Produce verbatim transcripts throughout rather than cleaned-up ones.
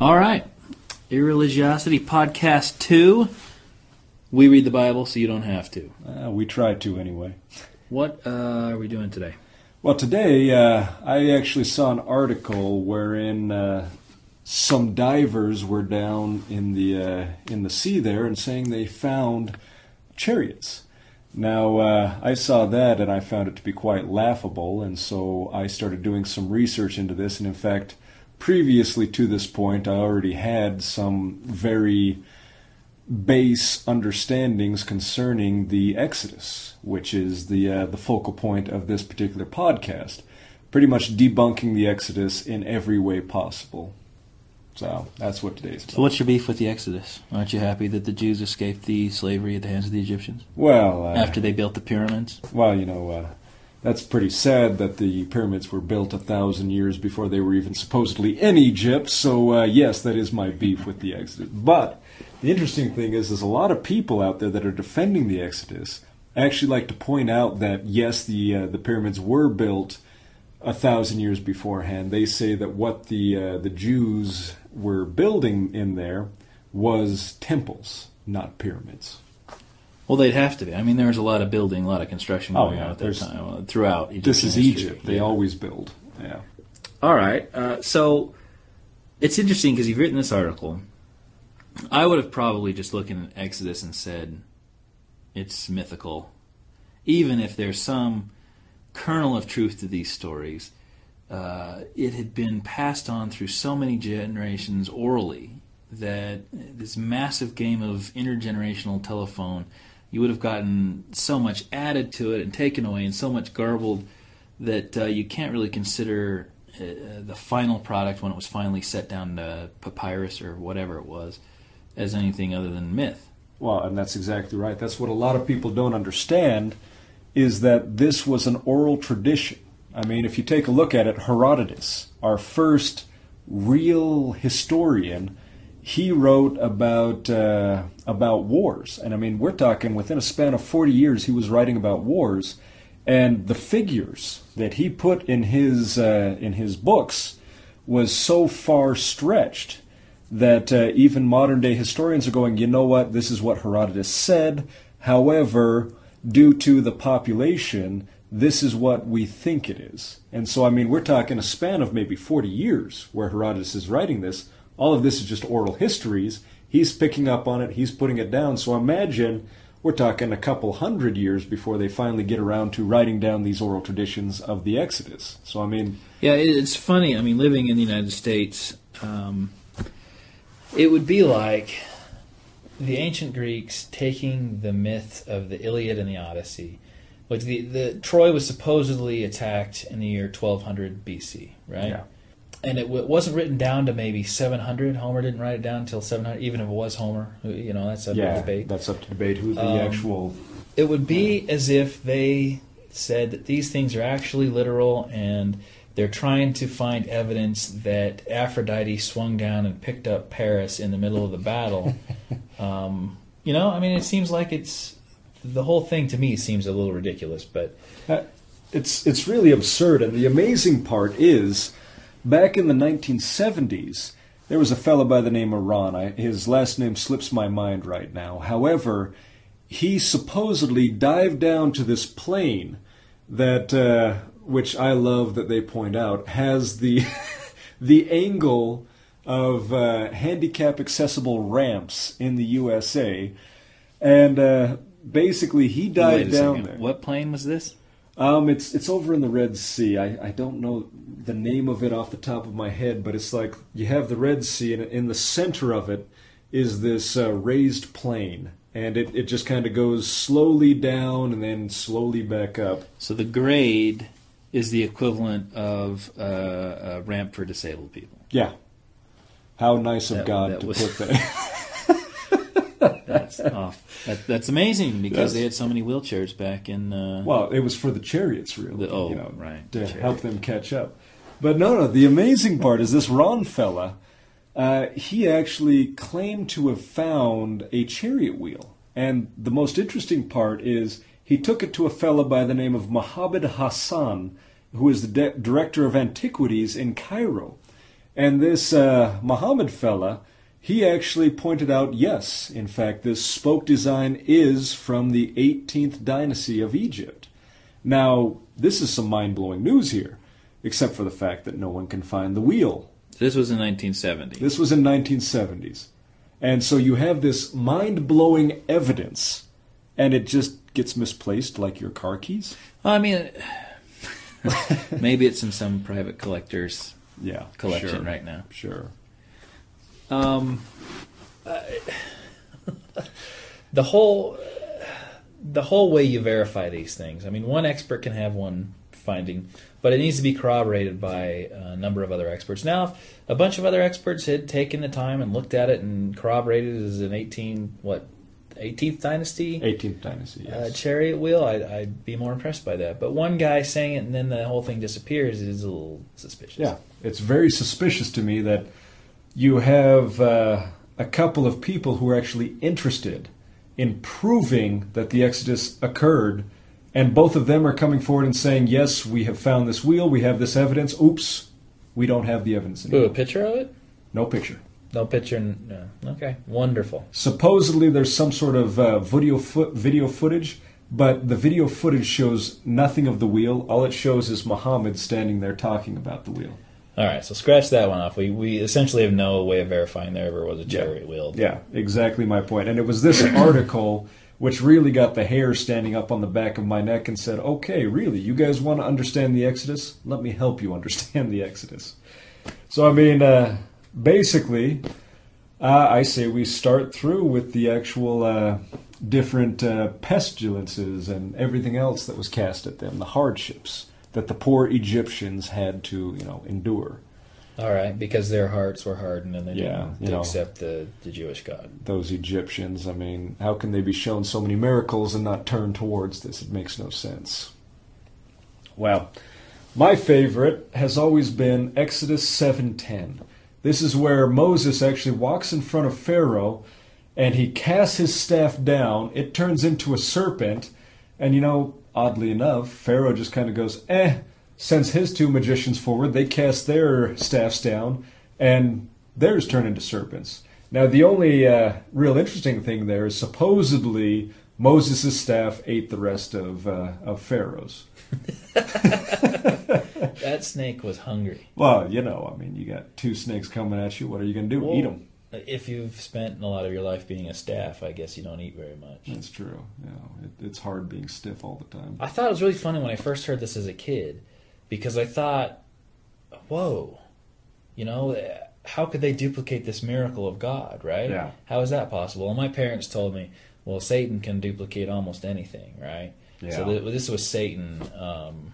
All right. Irreligiosity Podcast two. We read the Bible so you don't have to. Uh, we try to anyway. What uh, are we doing today? Well, today uh, I actually saw an article wherein uh, some divers were down in the uh, in the sea there and saying they found chariots. Now, uh, I saw that and I found it to be quite laughable, and so I started doing some research into this, and in fact, previously to this point, I already had some very base understandings concerning the Exodus, which is the uh, the focal point of this particular podcast, pretty much debunking the Exodus in every way possible. So that's what today's about. So what's your beef with the Exodus? Aren't you happy that the Jews escaped the slavery at the hands of the Egyptians? Well, uh, after they built the pyramids? Well, you know, uh, that's pretty sad that the pyramids were built a thousand years before they were even supposedly in Egypt. So uh, yes, that is my beef with the Exodus. But the interesting thing is there's a lot of people out there that are defending the Exodus. I actually like to point out that, yes, the uh, the pyramids were built a thousand years beforehand. They say that what the uh, the Jews were building in there was temples, not pyramids. Well, they'd have to be. I mean, there was a lot of building, a lot of construction going oh, yeah, on at that time uh, throughout Egyptian This is history. Egypt. They yeah. always build. Yeah. All right. Uh, so it's interesting because you've written this article. I would have probably just looked at Exodus and said it's mythical, even if there's some kernel of truth to these stories. Uh, it had been passed on through so many generations orally that this massive game of intergenerational telephone, you would have gotten so much added to it and taken away and so much garbled that uh, you can't really consider uh, the final product when it was finally set down to papyrus or whatever it was as anything other than myth. Well, and that's exactly right. That's what a lot of people don't understand, is that this was an oral tradition. I mean, if you take a look at it, Herodotus, our first real historian, he wrote about uh, about wars. And I mean, we're talking within a span of forty years, he was writing about wars. And the figures that he put in his, uh, in his books was so far stretched that uh, even modern-day historians are going, you know what, this is what Herodotus said. However, due to the population, this is what we think it is. And so, I mean, we're talking a span of maybe forty years where Herodotus is writing this. All of this is just oral histories. He's picking up on it. He's putting it down. So imagine we're talking a couple hundred years before they finally get around to writing down these oral traditions of the Exodus. So, I mean... Yeah, it's funny. I mean, living in the United States... Um It would be like the ancient Greeks taking the myth of the Iliad and the Odyssey. Which the, the Troy was supposedly attacked in the year twelve hundred B C, right? Yeah. And it, w- it wasn't written down to maybe seven hundred. Homer didn't write it down until seven hundred, even if it was Homer. You know, that's up yeah, to debate. that's up to debate who the um, actual... It would be uh, as if they said that these things are actually literal and... They're trying to find evidence that Aphrodite swung down and picked up Paris in the middle of the battle. um, you know, I mean, it seems like it's... The whole thing, to me, seems a little ridiculous, but... Uh, it's, it's really absurd, and the amazing part is, back in the nineteen seventies, there was a fellow by the name of Ron. I, his last name slips my mind right now. However, he supposedly dived down to this plane that... Uh, which I love that they point out, has the the angle of uh, handicap-accessible ramps in the U S A. And uh, basically, he dived down there. What plane was this? Um, it's it's over in the Red Sea. I, I don't know the name of it off the top of my head, but it's like you have the Red Sea, and in the center of it is this uh, raised plane. And it, it just kind of goes slowly down and then slowly back up. So the grade... is the equivalent of uh, a ramp for disabled people. Yeah. How nice of that, God that to was, put that. That's off. That, that's amazing because that's, they had so many wheelchairs back in... Uh, well, it was for the chariots, really. The, oh, you know, right. To the help them catch up. But no, no, the amazing part is this Ron fella, uh, he actually claimed to have found a chariot wheel. And the most interesting part is... He took it to a fellow by the name of Muhammad Hassan, who is the de- director of antiquities in Cairo. And this uh, Muhammad fella, he actually pointed out, yes, in fact, this spoke design is from the eighteenth dynasty of Egypt. Now, this is some mind-blowing news here, except for the fact that no one can find the wheel. This was in nineteen seventy. This was in nineteen seventies. And so you have this mind-blowing evidence, and it just gets misplaced like your car keys? Well, I mean, maybe it's in some private collector's yeah, collection sure, right now. Sure. Um, uh, the whole the whole way you verify these things, I mean, one expert can have one finding, but it needs to be corroborated by a number of other experts. Now, if a bunch of other experts had taken the time and looked at it and corroborated it as an eighteen what eighteenth dynasty, eighteenth dynasty, yes, uh, chariot wheel, I'd, I'd be more impressed by that. But one guy saying it and then the whole thing disappears is a little suspicious. Yeah, it's very suspicious to me that you have uh, a couple of people who are actually interested in proving that the Exodus occurred, and both of them are coming forward and saying, yes, we have found this wheel, we have this evidence, oops, we don't have the evidence anymore. Ooh, a picture of it? No picture. No picture, no. Okay, wonderful. Supposedly there's some sort of uh, video, fo- video footage, but the video footage shows nothing of the wheel. All it shows is Muhammad standing there talking about the wheel. All right, so scratch that one off. We we essentially have no way of verifying there ever was a chariot yeah. wheel. Yeah, exactly my point. And it was this article which really got the hair standing up on the back of my neck and said, okay, really, you guys want to understand the Exodus? Let me help you understand the Exodus. So, I mean, uh, basically, uh, I say we start through with the actual uh, different uh, pestilences and everything else that was cast at them, the hardships that the poor Egyptians had to, you know, endure. All right, because their hearts were hardened and they yeah, didn't know, accept the, the Jewish God. Those Egyptians, I mean, how can they be shown so many miracles and not turn towards this? It makes no sense. Well, my favorite has always been Exodus seven ten. This is where Moses actually walks in front of Pharaoh and he casts his staff down. It turns into a serpent and, you know, oddly enough, Pharaoh just kind of goes, eh, sends his two magicians forward. They cast their staffs down, and theirs turn into serpents. Now, the only uh, real interesting thing there is supposedly Moses' staff ate the rest of, uh, of Pharaoh's. That snake was hungry. Well, you know, I mean, you got two snakes coming at you. What are you going to do? Well, eat them. If you've spent a lot of your life being a staff, I guess you don't eat very much. That's true. Yeah, it, it's hard being stiff all the time. I thought it was really funny when I first heard this as a kid, because I thought, whoa, you know, how could they duplicate this miracle of God, right? Yeah. How is that possible? And my parents told me, well, Satan can duplicate almost anything, right? Yeah. So th- this was Satan um,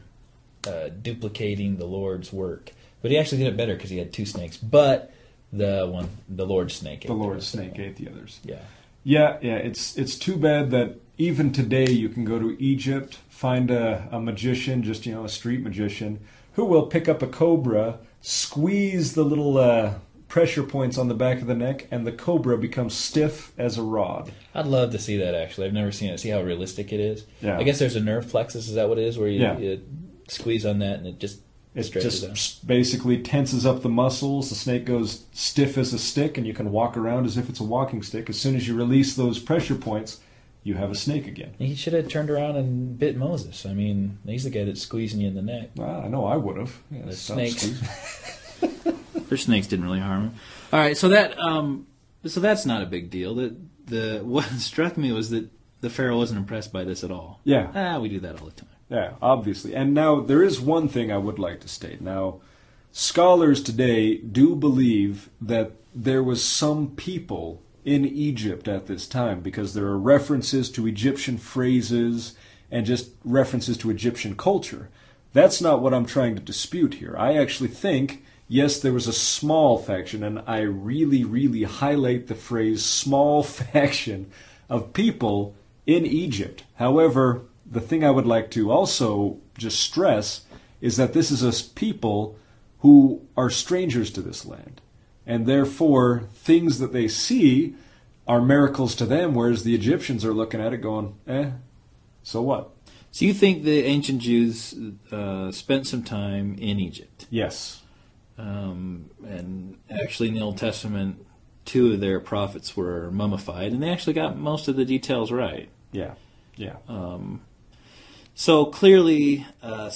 uh, duplicating the Lord's work. But he actually did it better because he had two snakes. But the one, the Lord Snake ate the Lord Snake ate the others. Yeah, yeah, yeah. It's it's too bad that even today you can go to Egypt, find a, a magician, just you know, a street magician, who will pick up a cobra, squeeze the little uh, pressure points on the back of the neck, and the cobra becomes stiff as a rod. I'd love to see that actually. I've never seen it. See how realistic it is. Yeah. I guess there's a nerve plexus. Is that what it is? Where you, yeah. you squeeze on that and it just. It just basically tenses up the muscles. The snake goes stiff as a stick, and you can walk around as if it's a walking stick. As soon as you release those pressure points, you have a snake again. He should have turned around and bit Moses. I mean, he's the guy that's squeezing you in the neck. Well, I know I would have. Yeah, the snakes. Their snakes didn't really harm him. All right, so that um, so that's not a big deal. The, the what struck me was that the Pharaoh wasn't impressed by this at all. Yeah. Ah, we do that all the time. Yeah, obviously. And now there is one thing I would like to state. Now, scholars today do believe that there was some people in Egypt at this time because there are references to Egyptian phrases and just references to Egyptian culture. That's not what I'm trying to dispute here. I actually think, yes, there was a small faction, and I really, really highlight the phrase small faction of people in Egypt. However, the thing I would like to also just stress is that this is a people who are strangers to this land. And therefore, things that they see are miracles to them, whereas the Egyptians are looking at it going, eh, so what? So you think the ancient Jews uh, spent some time in Egypt? Yes. Um, and actually in the Old Testament, two of their prophets were mummified, and they actually got most of the details right. Yeah, yeah. Um, so clearly, uh,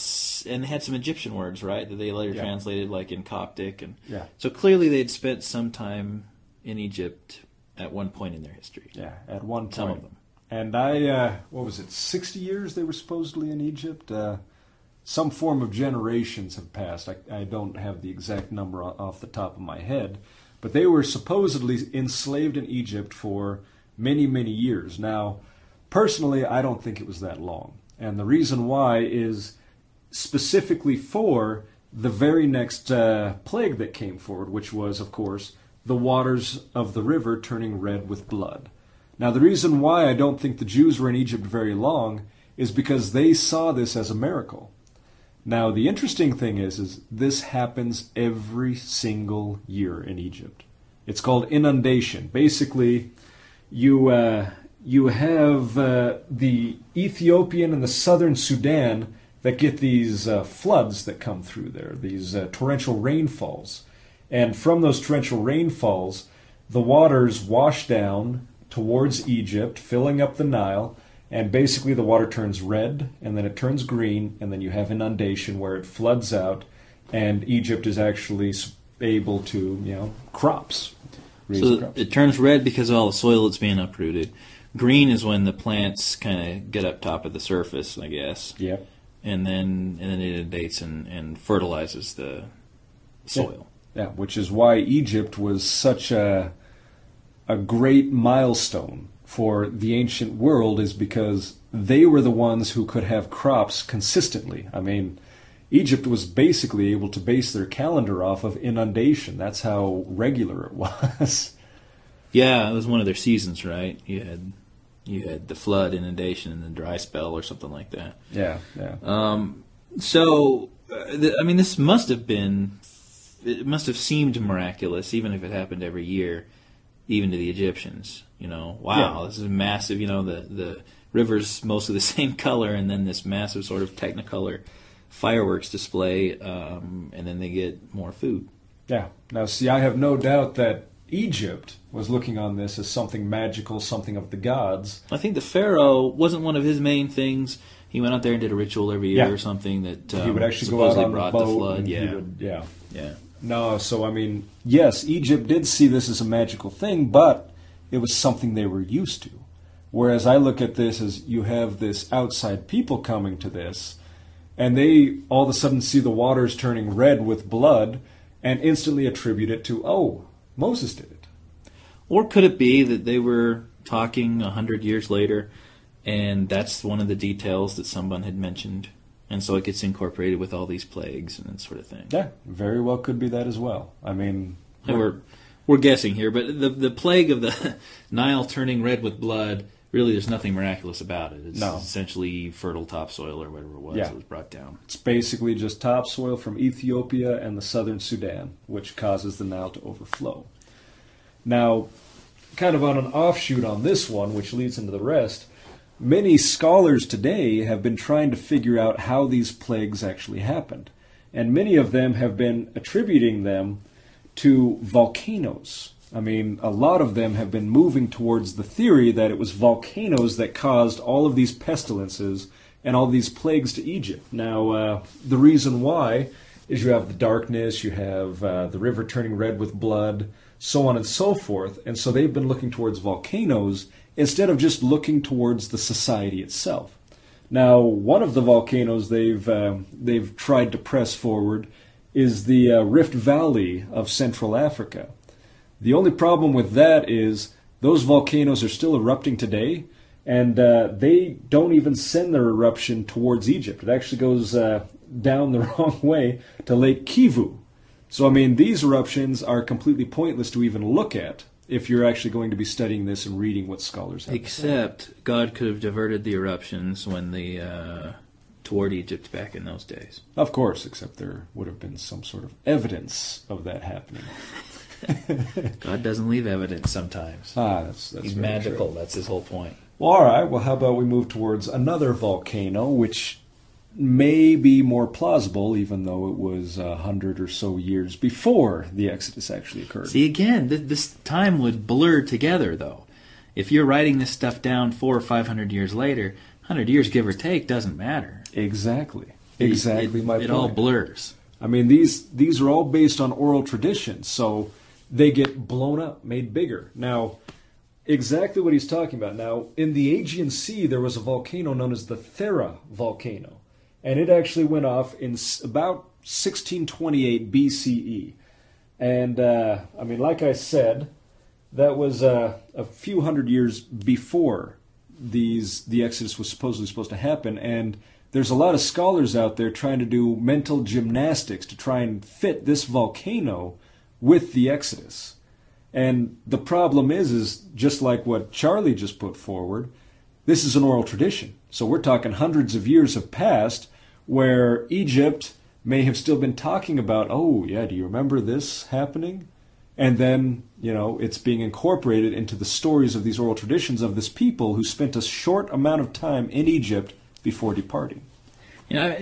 and they had some Egyptian words, right, that they later yeah. translated like in Coptic. And yeah. So clearly they'd spent some time in Egypt at one point in their history. Yeah, at one point. Some of them. And I, uh, what was it, sixty years they were supposedly in Egypt? Uh, some form of generations have passed. I, I don't have the exact number off the top of my head. But they were supposedly enslaved in Egypt for many, many years. Now, personally, I don't think it was that long. And the reason why is specifically for the very next uh, plague that came forward, which was, of course, the waters of the river turning red with blood. Now, the reason why I don't think the Jews were in Egypt very long is because they saw this as a miracle. Now, the interesting thing is, is this happens every single year in Egypt. It's called inundation. Basically, you uh, you have uh, the Ethiopian and the southern Sudan that get these uh, floods that come through there, these uh, torrential rainfalls. And from those torrential rainfalls, the waters wash down towards Egypt, filling up the Nile, and basically the water turns red, and then it turns green, and then you have inundation where it floods out, and Egypt is actually able to, you know, crops. So crops. It turns red because of all the soil that's being uprooted. Green is when the plants kind of get up top of the surface, I guess. Yep. And then and then it inundates and, and fertilizes the soil. Yeah. yeah, which is why Egypt was such a a great milestone for the ancient world, is because they were the ones who could have crops consistently. I mean, Egypt was basically able to base their calendar off of inundation. That's how regular it was. Yeah, it was one of their seasons, right? You had you had the flood, inundation, and the dry spell or something like that. Yeah, yeah. Um, so, I mean, this must have been, it must have seemed miraculous, even if it happened every year. Even to the Egyptians, you know, wow, yeah. This is massive, you know, the, the river's mostly the same color, and then this massive sort of technicolor fireworks display, um, and then they get more food. Yeah. Now, see, I have no doubt that Egypt was looking on this as something magical, something of the gods. I think the pharaoh wasn't one of his main things. He went out there and did a ritual every year yeah. or something that um, he would actually go out on brought the, boat the flood. Yeah. Would, yeah. Yeah. No, so, I mean, yes, Egypt did see this as a magical thing, but it was something they were used to. Whereas I look at this as you have this outside people coming to this, and they all of a sudden see the waters turning red with blood and instantly attribute it to, oh, Moses did it. Or could it be that they were talking a hundred years later, and that's one of the details that someone had mentioned? And so it gets incorporated with all these plagues and that sort of thing. Yeah, very well could be that as well. I mean, we're we're, we're guessing here, but the the plague of the Nile turning red with blood, really there's nothing miraculous about it. It's no. essentially fertile topsoil or whatever it was yeah. that was brought down. It's basically just topsoil from Ethiopia and the southern Sudan, which causes the Nile to overflow. Now, kind of on an offshoot on this one, which leads into the rest, many scholars today have been trying to figure out how these plagues actually happened. And many of them have been attributing them to volcanoes. I mean, a lot of them have been moving towards the theory that it was volcanoes that caused all of these pestilences and all these plagues to Egypt. Now, uh, the reason why is you have the darkness, you have uh, the river turning red with blood, so on and so forth. And so they've been looking towards volcanoes instead of just looking towards the society itself. Now, one of the volcanoes they've uh, they've tried to press forward is the uh, Rift Valley of Central Africa. The only problem with that is those volcanoes are still erupting today, and uh, they don't even send their eruption towards Egypt. It actually goes uh, down the wrong way to Lake Kivu. So, I mean, these eruptions are completely pointless to even look at if you're actually going to be studying this and reading what scholars have. Except God could have diverted the eruptions when the uh, toward Egypt back in those days. Of course, except there would have been some sort of evidence of that happening. God doesn't leave evidence sometimes. Ah, that's, that's He's magical. True. That's his whole point. Well, all right. Well, how about we move towards another volcano, which may be more plausible, even though it was a hundred or so years before the Exodus actually occurred. See, again, th- this time would blur together, though. If you're writing this stuff down four or five hundred years later, hundred years, give or take, doesn't matter. Exactly. Exactly it, it, my it point. It all blurs. I mean, these these are all based on oral tradition, so they get blown up, made bigger. Now, exactly what he's talking about. Now, in the Aegean Sea, there was a volcano known as the Thera Volcano. And it actually went off in about sixteen twenty-eight B C E. And, uh, I mean, like I said, that was uh, a few hundred years before these the Exodus was supposedly supposed to happen. And there's a lot of scholars out there trying to do mental gymnastics to try and fit this volcano with the Exodus. And the problem is, is just like what Charlie just put forward, this is an oral tradition. So we're talking hundreds of years have passed where Egypt may have still been talking about, oh, yeah, do you remember this happening? And then, you know, it's being incorporated into the stories of these oral traditions of this people who spent a short amount of time in Egypt before departing. You know,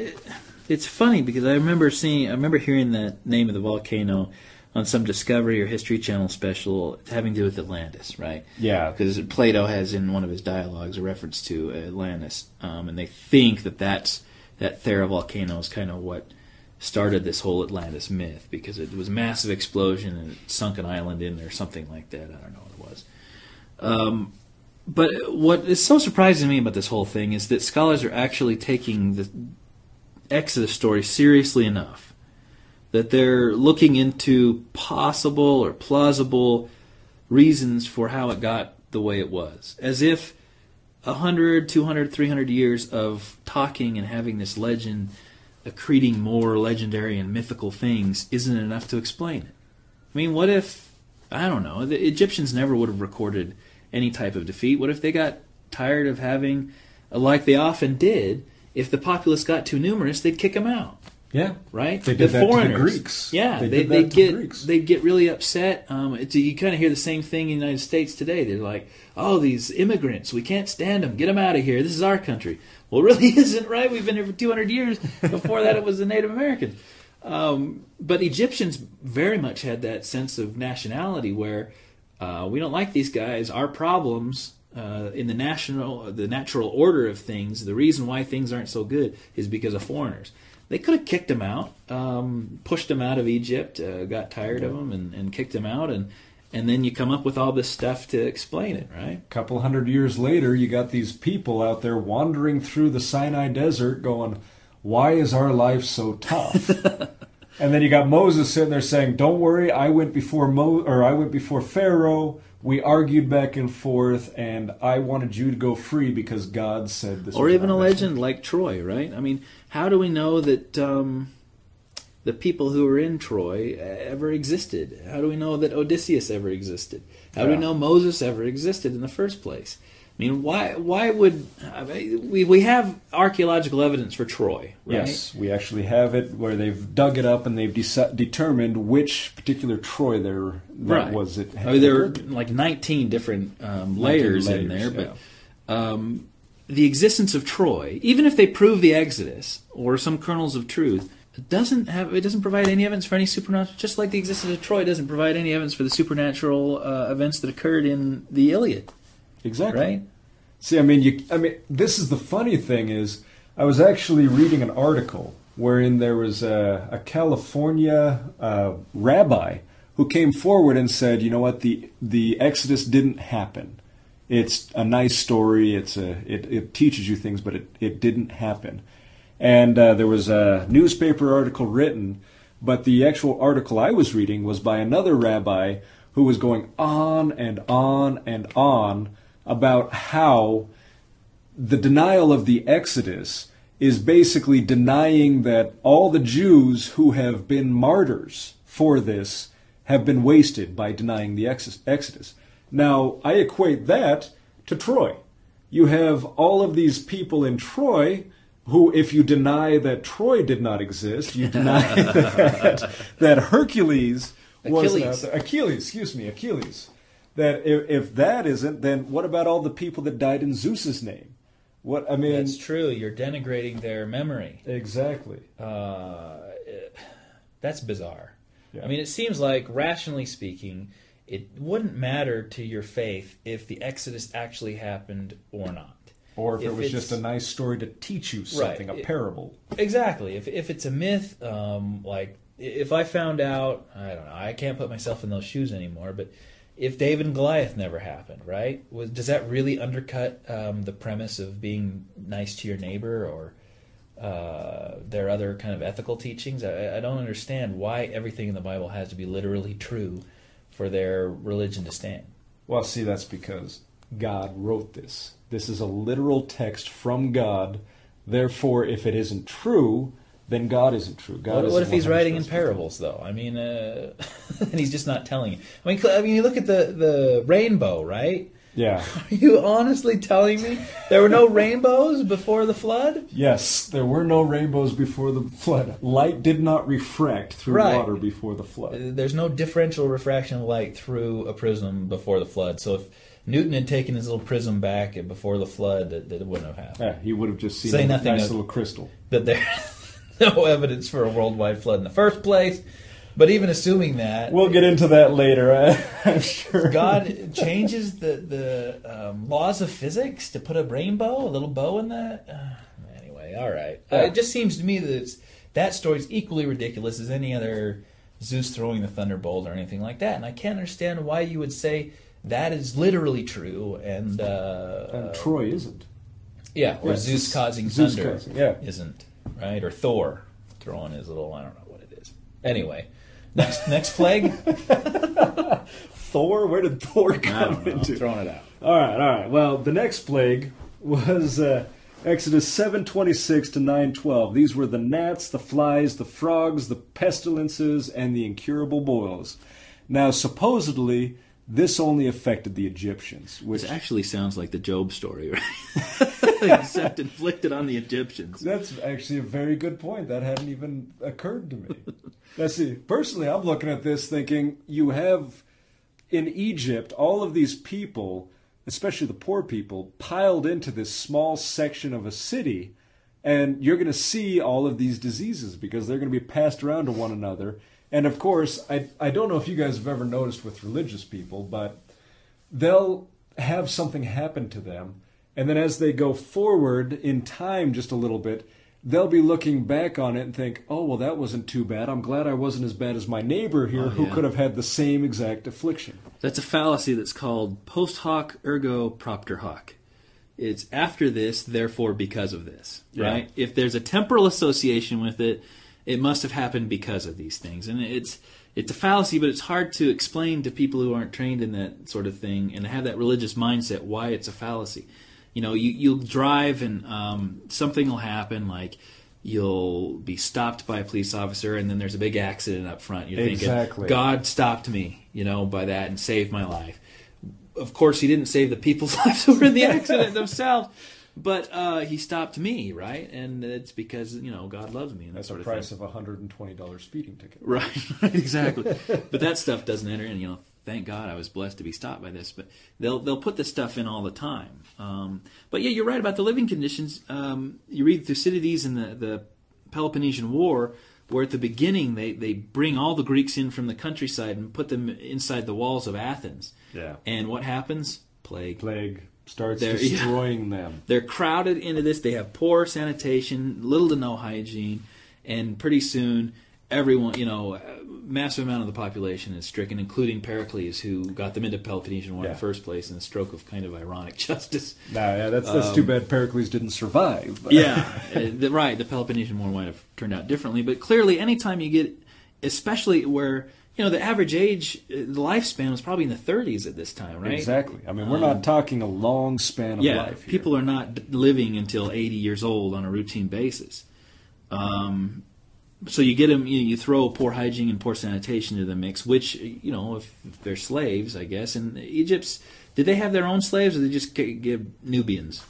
it's funny because I remember seeing, I remember hearing that name of the volcano on some Discovery or History Channel special having to do with Atlantis, right? Yeah. Because Plato has in one of his dialogues a reference to Atlantis, um, and they think that that's, that Thera volcano is kind of what started this whole Atlantis myth, because it was a massive explosion and it sunk an island in there or something like that. I don't know what it was. Um, but what is so surprising to me about this whole thing is that scholars are actually taking the Exodus story seriously enough that they're looking into possible or plausible reasons for how it got the way it was. As if one hundred, two hundred, three hundred years of talking and having this legend accreting more legendary and mythical things isn't enough to explain it. I mean, what if, I don't know, the Egyptians never would have recorded any type of defeat. What if they got tired of having, like they often did, if the populace got too numerous, they'd kick them out. Yeah, right. They did the that foreigners. To the Greeks. Yeah, they, they, they get they get really upset. Um, it, you kind of hear the same thing in the United States today. They're like, "Oh, these immigrants, we can't stand them. Get them out of here. This is our country." Well, it really isn't, right? We've been here for two hundred years. Before that, it was the Native Americans. Um, but Egyptians very much had that sense of nationality, where uh, we don't like these guys. Our problems uh, in the national, the natural order of things, the reason why things aren't so good is because of foreigners. They could have kicked him out, um, pushed him out of Egypt, uh, got tired of him, and, and kicked him out, and, and then you come up with all this stuff to explain it, right? A couple hundred years later, you got these people out there wandering through the Sinai Desert going, why is our life so tough? And then you got Moses sitting there saying, don't worry, I went before Mo- or I went before Pharaoh. We argued back and forth, and I wanted you to go free because God said this. Or even a legend like Troy, right? I mean, how do we know that um, the people who were in Troy ever existed? How do we know that Odysseus ever existed? How yeah. do we know Moses ever existed in the first place? I mean, why why would... I mean, we, we have archaeological evidence for Troy, right? Yes, we actually have it where they've dug it up and they've de- determined which particular Troy there that right. was. It I mean, there were like nineteen different um, layers, nineteen layers in there. Yeah. But um, the existence of Troy, even if they prove the Exodus or some kernels of truth, it doesn't have it doesn't provide any evidence for any supernatural... Just like the existence of Troy doesn't provide any evidence for the supernatural uh, events that occurred in the Iliad. Exactly. Right? See, I mean, you, I mean, this is the funny thing is, I was actually reading an article wherein there was a, a California uh, rabbi who came forward and said, you know what, the the Exodus didn't happen. It's a nice story. It's a it, it teaches you things, but it, it didn't happen. And uh, there was a newspaper article written, but the actual article I was reading was by another rabbi who was going on and on and on about how the denial of the Exodus is basically denying that all the Jews who have been martyrs for this have been wasted by denying the Exodus. Now, I equate that to Troy. You have all of these people in Troy who, if you deny that Troy did not exist, you deny that, that Hercules was... Achilles. Uh, Achilles, excuse me, Achilles. That if, if that isn't, then what about all the people that died in Zeus's name? What I mean, that's true. You're denigrating their memory. Exactly. Uh, it, that's bizarre. Yeah. I mean, it seems like, rationally speaking, it wouldn't matter to your faith if the Exodus actually happened or not. Or if, if it was just a nice story to teach you something, right, a parable. Exactly. If if it's a myth, um, like if I found out, I don't know, I can't put myself in those shoes anymore, but if David and Goliath never happened, right? Was, does that really undercut um, the premise of being nice to your neighbor or uh, their other kind of ethical teachings? I, I don't understand why everything in the Bible has to be literally true for their religion to stand. Well, see, that's because God wrote this. This is a literal text from God. Therefore, if it isn't true, then God isn't true. God what, isn't what if he's writing in parables, though? I mean, uh, and he's just not telling you. I mean, I mean, you look at the, the rainbow, right? Yeah. Are you honestly telling me there were no rainbows before the flood? Yes, there were no rainbows before the flood. Light did not refract through right. water before the flood. There's no differential refraction of light through a prism before the flood. So if Newton had taken his little prism back before the flood, that, that wouldn't have happened. Yeah, he would have just seen Say a nice of, little crystal. But there's no evidence for a worldwide flood in the first place. But even assuming that... We'll get into that later, I, I'm sure. God changes the, the um, laws of physics to put a rainbow, a little bow in that? Uh, anyway, all right. Uh, it just seems to me that it's, that story's equally ridiculous as any other Zeus throwing the thunderbolt or anything like that. And I can't understand why you would say that is literally true and... Uh, and Troy isn't. Yeah, or yes. Zeus causing Zeus thunder causing, yeah. isn't, right? Or Thor throwing his little, I don't know what it is. Anyway... Next, next plague? Thor? Where did Thor come into? I'm throwing it out. All right, all right. Well, the next plague was uh, Exodus seven twenty-six to nine twelve. These were the gnats, the flies, the frogs, the pestilences, and the incurable boils. Now, supposedly, this only affected the Egyptians. Which this actually sounds like the Job story, right? Except inflicted on the Egyptians. That's actually a very good point. That hadn't even occurred to me. Now, see, personally, I'm looking at this thinking, you have, in Egypt, all of these people, especially the poor people, piled into this small section of a city, and you're going to see all of these diseases because they're going to be passed around to one another. And, of course, I, I don't know if you guys have ever noticed with religious people, but they'll have something happen to them, and then as they go forward in time just a little bit, they'll be looking back on it and think, oh, well, that wasn't too bad. I'm glad I wasn't as bad as my neighbor here oh, who yeah. could have had the same exact affliction. That's a fallacy that's called post hoc ergo propter hoc. It's after this, therefore because of this, yeah. right? If there's a temporal association with it, it must have happened because of these things. And it's it's a fallacy, but it's hard to explain to people who aren't trained in that sort of thing and have that religious mindset why it's a fallacy. You know, you, you'll drive and um, something will happen, like you'll be stopped by a police officer and then there's a big accident up front. You're exactly. thinking, God stopped me, you know, by that and saved my life. Of course, he didn't save the people's lives who were in the accident themselves, but uh, he stopped me, right? And it's because, you know, God loves me. And that's that sort the price of, thing. of a one hundred twenty dollars speeding ticket. Right, right exactly. But that stuff doesn't enter in, you know. Thank God I was blessed to be stopped by this. But they'll they'll put this stuff in all the time. Um, but yeah, you're right about the living conditions. Um, you read Thucydides in the, the Peloponnesian War, where at the beginning they, they bring all the Greeks in from the countryside and put them inside the walls of Athens. Yeah. And what happens? Plague. Plague starts They're, destroying yeah. them. They're crowded into this. They have poor sanitation, little to no hygiene, and pretty soon everyone, you know, massive amount of the population is stricken, including Pericles, who got them into Peloponnesian War yeah. in the first place in a stroke of kind of ironic justice. Nah, yeah, that's, that's um, too bad Pericles didn't survive. yeah, the, right. The Peloponnesian War might have turned out differently. But clearly, anytime you get, especially where, you know, the average age, the lifespan was probably in the thirties at this time, right? Exactly. I mean, we're um, not talking a long span of yeah, life here. People are not living until eighty years old on a routine basis. Um... So you get them, you, you throw poor hygiene and poor sanitation into the mix, which, you know, if, if they're slaves, I guess. And Egypt's, did they have their own slaves or did they just give Nubians?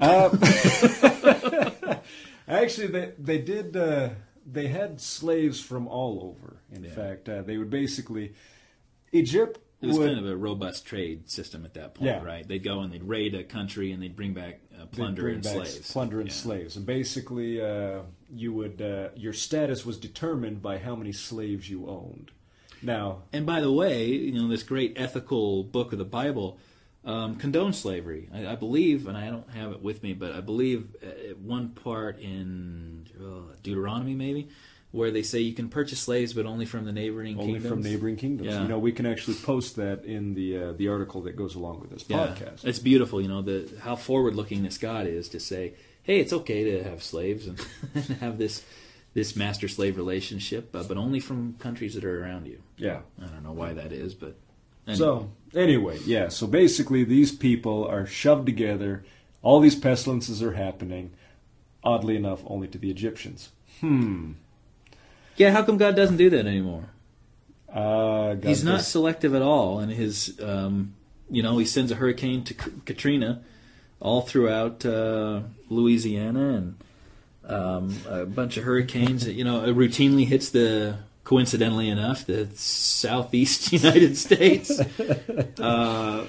Uh, actually, they, they did, uh, they had slaves from all over. In yeah. fact, uh, they would basically, Egypt It was would, kind of a robust trade system at that point, yeah. right? They'd go and they'd raid a country and they'd bring back uh, plunder and slaves. Plunder and yeah. slaves. And basically, uh, you would uh, your status was determined by how many slaves you owned. Now, and by the way, you know, this great ethical book of the Bible um, condones slavery. I, I believe, and I don't have it with me, but I believe at one part in uh, Deuteronomy, maybe, where they say you can purchase slaves, but only from the neighboring only kingdoms. Only from neighboring kingdoms. Yeah. You know, we can actually post that in the uh, the article that goes along with this yeah. podcast. It's beautiful, you know, the how forward-looking this God is to say, hey, it's okay to have slaves and, and have this this master-slave relationship, uh, but only from countries that are around you. Yeah. I don't know why that is, but anyway. So, anyway, yeah, so basically these people are shoved together. All these pestilences are happening, oddly enough, only to the Egyptians. Hmm. Yeah, how come God doesn't do that anymore? Uh, God He's not does. selective at all, and his, um, you know, he sends a hurricane to C- Katrina all throughout uh, Louisiana, and um, a bunch of hurricanes. That, you know, it routinely hits the, coincidentally enough, the southeast United States. uh, wow.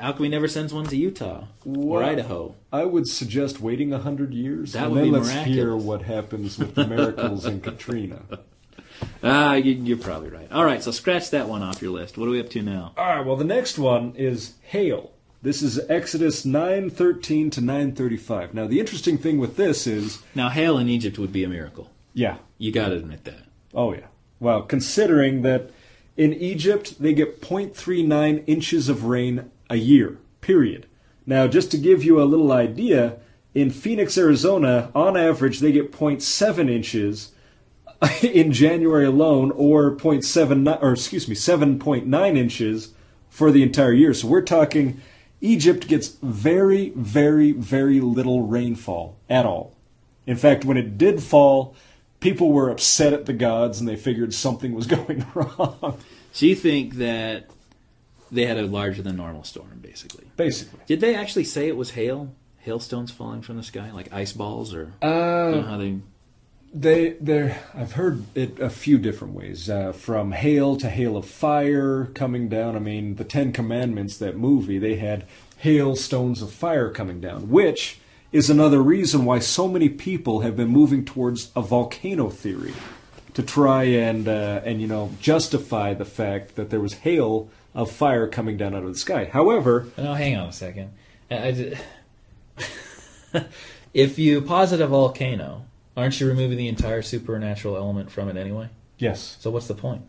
How come he never sends one to Utah well, or Idaho? I would suggest waiting a hundred years, that and would then be let's miraculous. hear what happens with the miracles in Katrina. Ah, you, you're probably right. All right, so scratch that one off your list. What are we up to now? All right, well, the next one is hail. This is Exodus nine thirteen to nine thirty-five. Now, the interesting thing with this is... Now, hail in Egypt would be a miracle. Yeah. You got to admit that. Oh, yeah. Well, considering that in Egypt, they get zero point three nine inches of rain a year, period. Now, just to give you a little idea, in Phoenix, Arizona, on average, they get zero point seven inches in January alone, or zero point seven, or excuse me, seven point nine inches for the entire year. So we're talking Egypt gets very, very, very little rainfall at all. In fact, when it did fall, people were upset at the gods and they figured something was going wrong. So you think that they had a larger than normal storm, basically. Basically. Did they actually say it was hail? Hailstones falling from the sky, like ice balls, or uh, I don't know how they. They, they're. I've heard it a few different ways. Uh, from hail to hail of fire coming down. I mean, the Ten Commandments, that movie, they had hailstones of fire coming down, which is another reason why so many people have been moving towards a volcano theory, to try and uh, and you know justify the fact that there was hail of fire coming down out of the sky. However, no, hang on a second. I just, if you posit a volcano, aren't you removing the entire supernatural element from it anyway? Yes. So what's the point?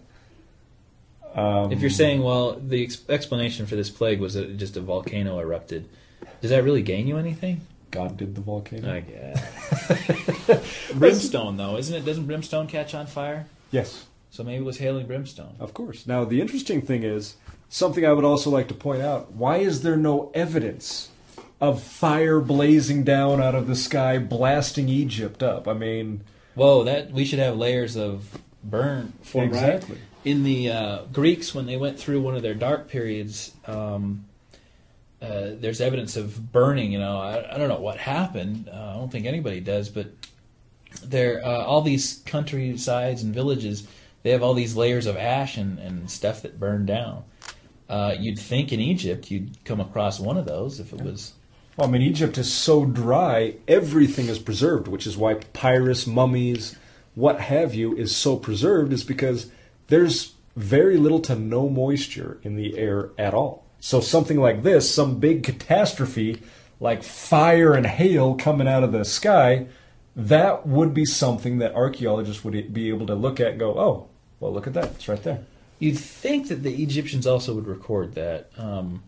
Um, if you're saying, well, the ex- explanation for this plague was that just a volcano erupted, does that really gain you anything? God did the volcano. I guess. Brimstone, though, isn't it? Doesn't brimstone catch on fire? Yes. So maybe it was hailing brimstone. Of course. Now, the interesting thing is, something I would also like to point out, why is there no evidence of fire blazing down out of the sky, blasting Egypt up? I mean... Whoa, that we should have layers of burn for exactly. Right? In the uh, Greeks, when they went through one of their dark periods... Um, Uh, there's evidence of burning, you know. I, I don't know what happened. Uh, I don't think anybody does, but there, uh, all these countrysides and villages, they have all these layers of ash and, and stuff that burned down. Uh, you'd think in Egypt you'd come across one of those if it was... Well, I mean, Egypt is so dry, everything is preserved, which is why papyrus, mummies, what have you, is so preserved, is because there's very little to no moisture in the air at all. So something like this, some big catastrophe, like fire and hail coming out of the sky, that would be something that archaeologists would be able to look at and go, oh, well, look at that. It's right there. You'd think that the Egyptians also would record that. Um,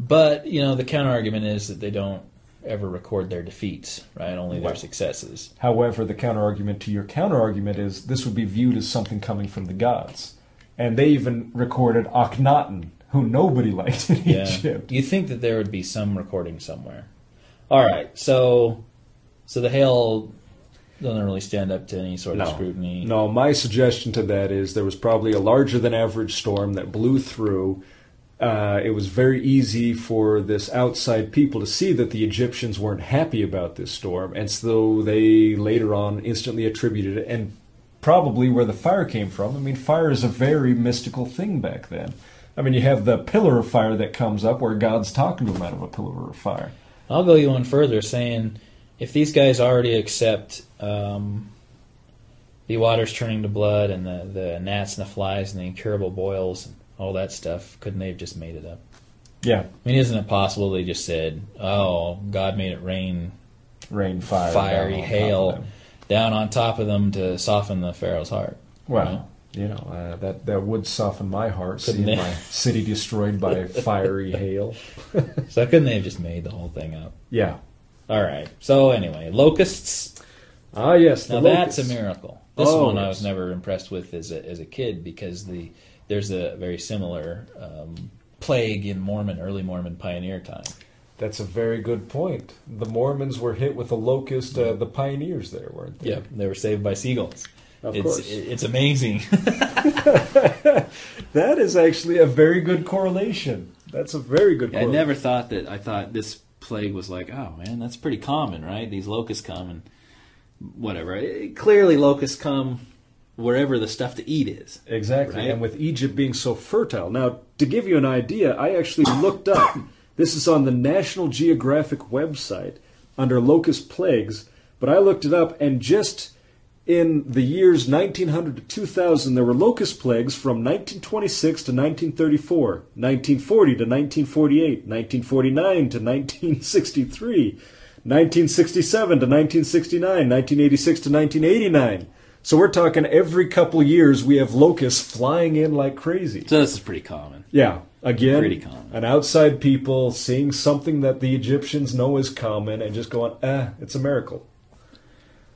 but, you know, the counterargument is that they don't ever record their defeats, right? Only their right. successes. However, the counterargument to your counterargument is this would be viewed as something coming from the gods. And they even recorded Akhenaten, who nobody liked in yeah. Egypt. You'd think that there would be some recording somewhere. All right, so so the hail doesn't really stand up to any sort no. of scrutiny. No, my suggestion to that is there was probably a larger-than-average storm that blew through. Uh, it was very easy for this outside people to see that the Egyptians weren't happy about this storm, and so they later on instantly attributed it, and probably where the fire came from. I mean, fire is a very mystical thing back then. I mean, you have the pillar of fire that comes up where God's talking to him out of a pillar of fire. I'll go you one further, saying if these guys already accept um, the waters turning to blood and the, the gnats and the flies and the incurable boils and all that stuff, couldn't they have just made it up? Yeah. I mean, isn't it possible they just said, oh, God made it rain, rain, fire, fiery hail down on top of them to soften the Pharaoh's heart? Well, you know, you know uh, that, that would soften my heart, couldn't seeing they? My city destroyed by fiery hail. So couldn't they have just made the whole thing up? Yeah. All right. So anyway, locusts. Ah, yes. Now locusts. That's a miracle. This oh, one yes. I was never impressed with as a, as a kid because the there's a very similar um, plague in Mormon, early Mormon pioneer time. That's a very good point. The Mormons were hit with a locust. Uh, the pioneers there, weren't they? Yeah, they were saved by seagulls. Of it's, course. It's amazing. That is actually a very good correlation. That's a very good correlation. I never thought that. I thought this plague was like, oh, man, that's pretty common, right? These locusts come and whatever. It, clearly locusts come wherever the stuff to eat is. Exactly. Right? And with Egypt being so fertile. Now, to give you an idea, I actually looked up. This is on the National Geographic website under locust plagues. But I looked it up, and just in the years nineteen hundred to two thousand, there were locust plagues from nineteen twenty-six to nineteen thirty-four, nineteen forty to nineteen forty-eight, nineteen forty-nine to nineteen sixty-three, nineteen sixty-seven to nineteen sixty-nine, nineteen eighty-six to nineteen eighty-nine. So we're talking every couple years we have locusts flying in like crazy. So this is pretty common. Yeah. Again, pretty common. An outside people seeing something that the Egyptians know is common and just going, eh, it's a miracle.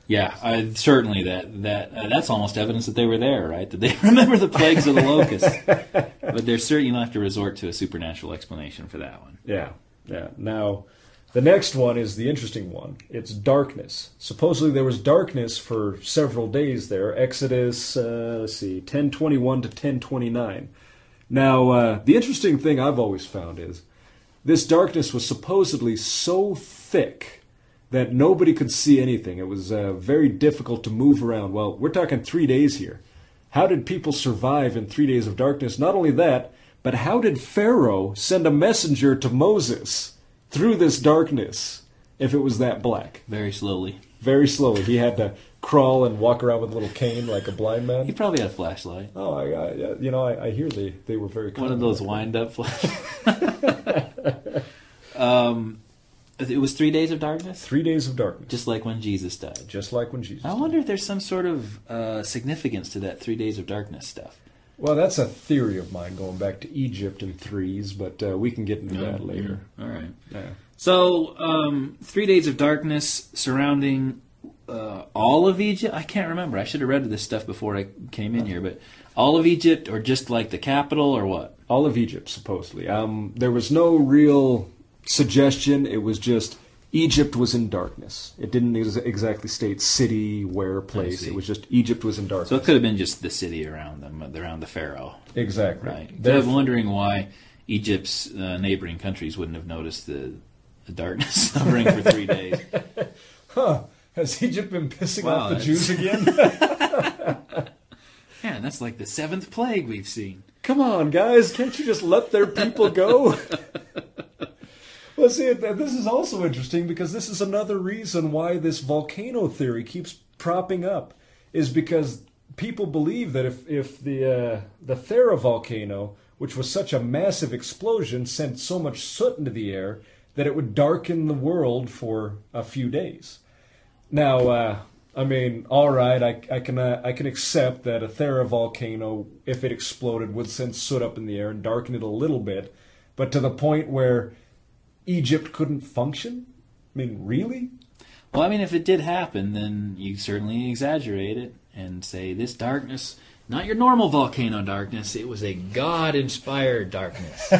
Yeah, I, certainly that that uh, that's almost evidence that they were there, right? That they remember the plagues of the locusts. But they're certainly going to have to resort to a supernatural explanation for that one. Yeah, yeah. Now, the next one is the interesting one. It's darkness. Supposedly there was darkness for several days there. Exodus, uh, let's see, ten twenty-one to ten twenty-nine. Now, uh, the interesting thing I've always found is this darkness was supposedly so thick that nobody could see anything. It was uh, very difficult to move around. Well, we're talking three days here. How did people survive in three days of darkness? Not only that, but how did Pharaoh send a messenger to Moses through this darkness if it was that black? Very slowly. Very slowly. He had to crawl and walk around with a little cane like a blind man. He probably had a flashlight. Oh, I, I, you know, I, I hear they, they were very common. One of those wind-up flashlights. um... It was three days of darkness? Three days of darkness. Just like when Jesus died. Just like when Jesus died. I wonder if there's some sort of uh, significance to that three days of darkness stuff. Well, that's a theory of mine, going back to Egypt and threes, but uh, we can get into oh, that later. Yeah. All right. Yeah. So, um, three days of darkness surrounding uh, all of Egypt? I can't remember. I should have read this stuff before I came in here, but all of Egypt or just like the capital or what? All of Egypt, supposedly. Um, there was no real suggestion. It was just Egypt was in darkness. It didn't ex- exactly state city, where, place. It was just Egypt was in darkness. So it could have been just the city around them, around the Pharaoh. Exactly. Right. They're I'm wondering why Egypt's uh, neighboring countries wouldn't have noticed the, the darkness covering for three days. Huh. Has Egypt been pissing well, off the that's... Jews again? Man, that's like the seventh plague we've seen. Come on, guys. Can't you just let their people go? Well, see, this is also interesting because this is another reason why this volcano theory keeps propping up, is because people believe that if, if the uh, the Thera volcano, which was such a massive explosion, sent so much soot into the air that it would darken the world for a few days. Now, uh, I mean, all right, I, I can uh, I can accept that a Thera volcano, if it exploded, would send soot up in the air and darken it a little bit, but to the point where Egypt couldn't function? I mean, really? Well, I mean, if it did happen, then you certainly exaggerate it and say this darkness, not your normal volcano darkness, it was a God-inspired darkness.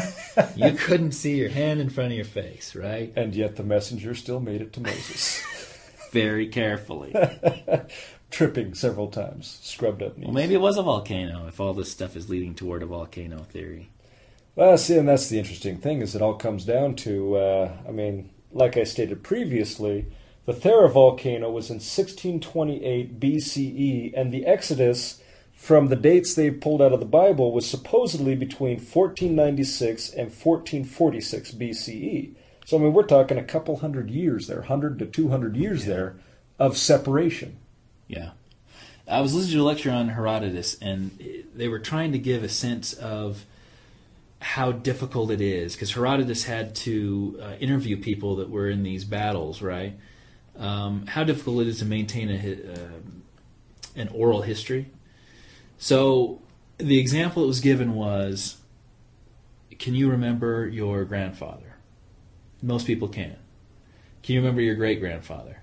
You couldn't see your hand in front of your face, right? And yet the messenger still made it to Moses. Very carefully. Tripping several times, scrubbed up knees. Well, maybe it was a volcano if all this stuff is leading toward a volcano theory. Well, see, and that's the interesting thing, is it all comes down to, uh, I mean, like I stated previously, the Thera volcano was in sixteen twenty-eight B C E, and the Exodus, from the dates they've pulled out of the Bible, was supposedly between fourteen ninety-six and fourteen forty-six B C E. So, I mean, we're talking a couple hundred years there, one hundred to two hundred years yeah. there of separation. Yeah. I was listening to a lecture on Herodotus, and they were trying to give a sense of how difficult it is, because Herodotus had to uh, interview people that were in these battles, right? Um, how difficult it is to maintain a, uh, an oral history. So the example that was given was, can you remember your grandfather? Most people can. Can you remember your great-grandfather?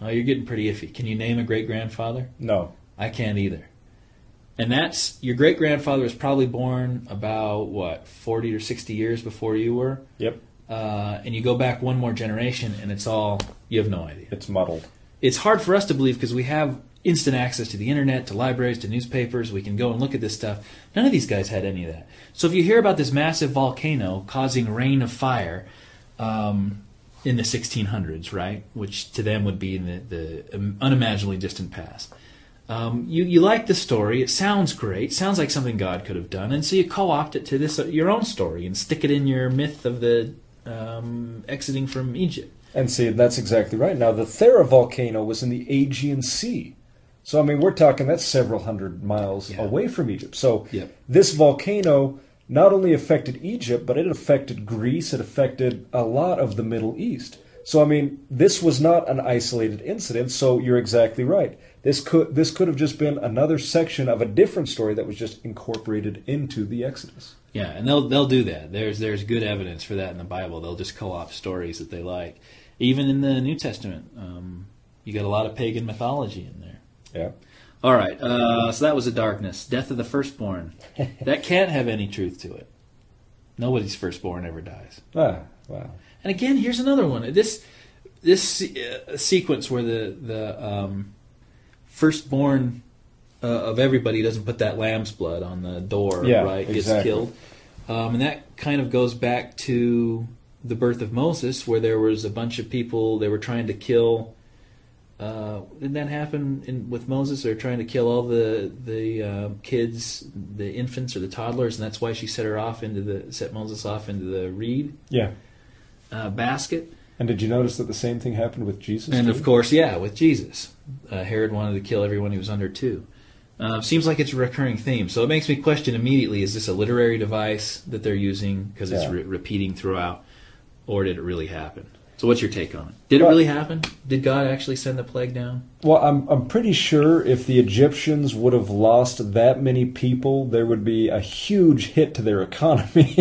Oh, you're getting pretty iffy. Can you name a great-grandfather? No. I can't either. And that's, your great-grandfather was probably born about, what, forty or sixty years before you were? Yep. Uh, and you go back one more generation, and it's all, you have no idea. It's muddled. It's hard for us to believe because we have instant access to the internet, to libraries, to newspapers. We can go and look at this stuff. None of these guys had any of that. So if you hear about this massive volcano causing rain of fire um, in the sixteen hundreds, right, which to them would be in the, the unimaginably distant past, um, you, you like the story. It sounds great. Sounds like something God could have done. And so you co-opt it to this your own story and stick it in your myth of the um, exiting from Egypt. And see, that's exactly right. Now, the Thera Volcano was in the Aegean Sea. So, I mean, we're talking that's several hundred miles yeah. away from Egypt. So yep. this volcano not only affected Egypt, but it affected Greece. It affected a lot of the Middle East. So, I mean, this was not an isolated incident. So you're exactly right. This could this could have just been another section of a different story that was just incorporated into the Exodus. Yeah, and they'll they'll do that. There's there's good evidence for that in the Bible. They'll just co-opt stories that they like. Even in the New Testament, um, you got a lot of pagan mythology in there. Yeah. All right. Uh, so that was a darkness. Death of the firstborn. That can't have any truth to it. Nobody's firstborn ever dies. Ah, wow. And again, here's another one. This this uh, sequence where the the um, firstborn uh, of everybody doesn't put that lamb's blood on the door, yeah, right? Gets exactly. killed. Um, and that kind of goes back to the birth of Moses, where there was a bunch of people they were trying to kill. Uh, didn't that happen in, with Moses? They're trying to kill all the the uh, kids, the infants or the toddlers, and that's why she set her off into the set Moses off into the reed yeah uh, basket. And did you notice that the same thing happened with Jesus? And too? Of course, yeah, with Jesus, uh, Herod wanted to kill everyone who was under two. Uh, seems like it's a recurring theme, so it makes me question immediately: is this a literary device that they're using because it's yeah. re- repeating throughout, or did it really happen? So what's your take on it? Did it really happen? Did God actually send the plague down? Well, I'm I'm pretty sure if the Egyptians would have lost that many people, there would be a huge hit to their economy.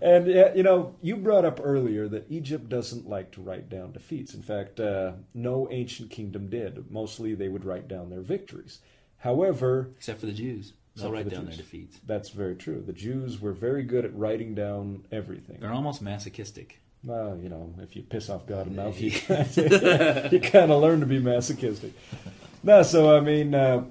And, you know, you brought up earlier that Egypt doesn't like to write down defeats. In fact, uh, no ancient kingdom did. Mostly they would write down their victories. However... Except for the Jews. They'll write down their defeats. That's very true. The Jews were very good at writing down everything. They're almost masochistic. Well, you know, if you piss off God enough, you, you kind of learn to be masochistic. No, so, I mean, uh,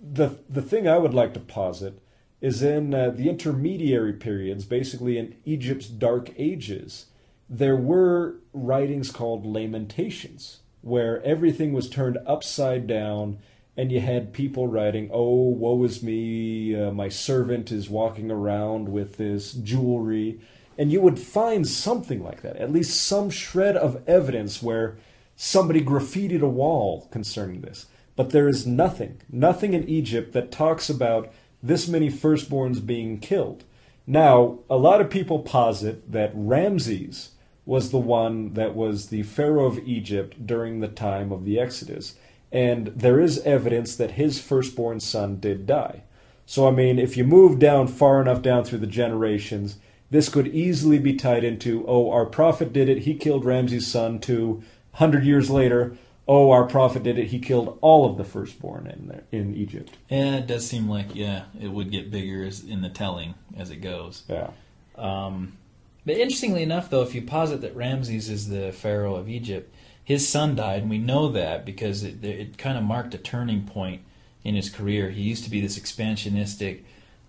the the thing I would like to posit is in uh, the intermediary periods, basically in Egypt's Dark Ages, there were writings called lamentations, where everything was turned upside down, and you had people writing, oh, woe is me, uh, my servant is walking around with this jewelry. And you would find something like that, at least some shred of evidence where somebody graffitied a wall concerning this. But there is nothing, nothing in Egypt that talks about this many firstborns being killed. Now, a lot of people posit that Ramses was the one that was the pharaoh of Egypt during the time of the Exodus. And there is evidence that his firstborn son did die. So, I mean, if you move down far enough down through the generations... This could easily be tied into, oh, our prophet did it, he killed Ramses' son, to one hundred years later, oh, our prophet did it, he killed all of the firstborn in there, in Egypt. Yeah, it does seem like, yeah, it would get bigger as, in the telling as it goes. Yeah. Um, but interestingly enough, though, if you posit that Ramses is the pharaoh of Egypt, his son died, and we know that because it, it kind of marked a turning point in his career. He used to be this expansionistic,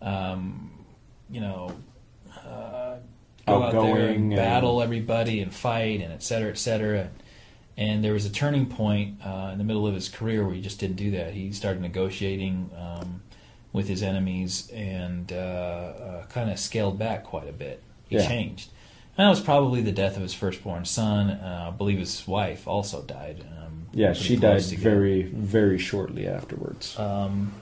um, you know... Uh, go Outgoing out there and battle and... everybody and fight and et cetera, et cetera. And there was a turning point uh, in the middle of his career where he just didn't do that. He started negotiating um, with his enemies and uh, uh, kind of scaled back quite a bit. He yeah. changed. And that was probably the death of his firstborn son. Uh, I believe his wife also died. Um, yeah, she died together. very, very shortly afterwards. Um,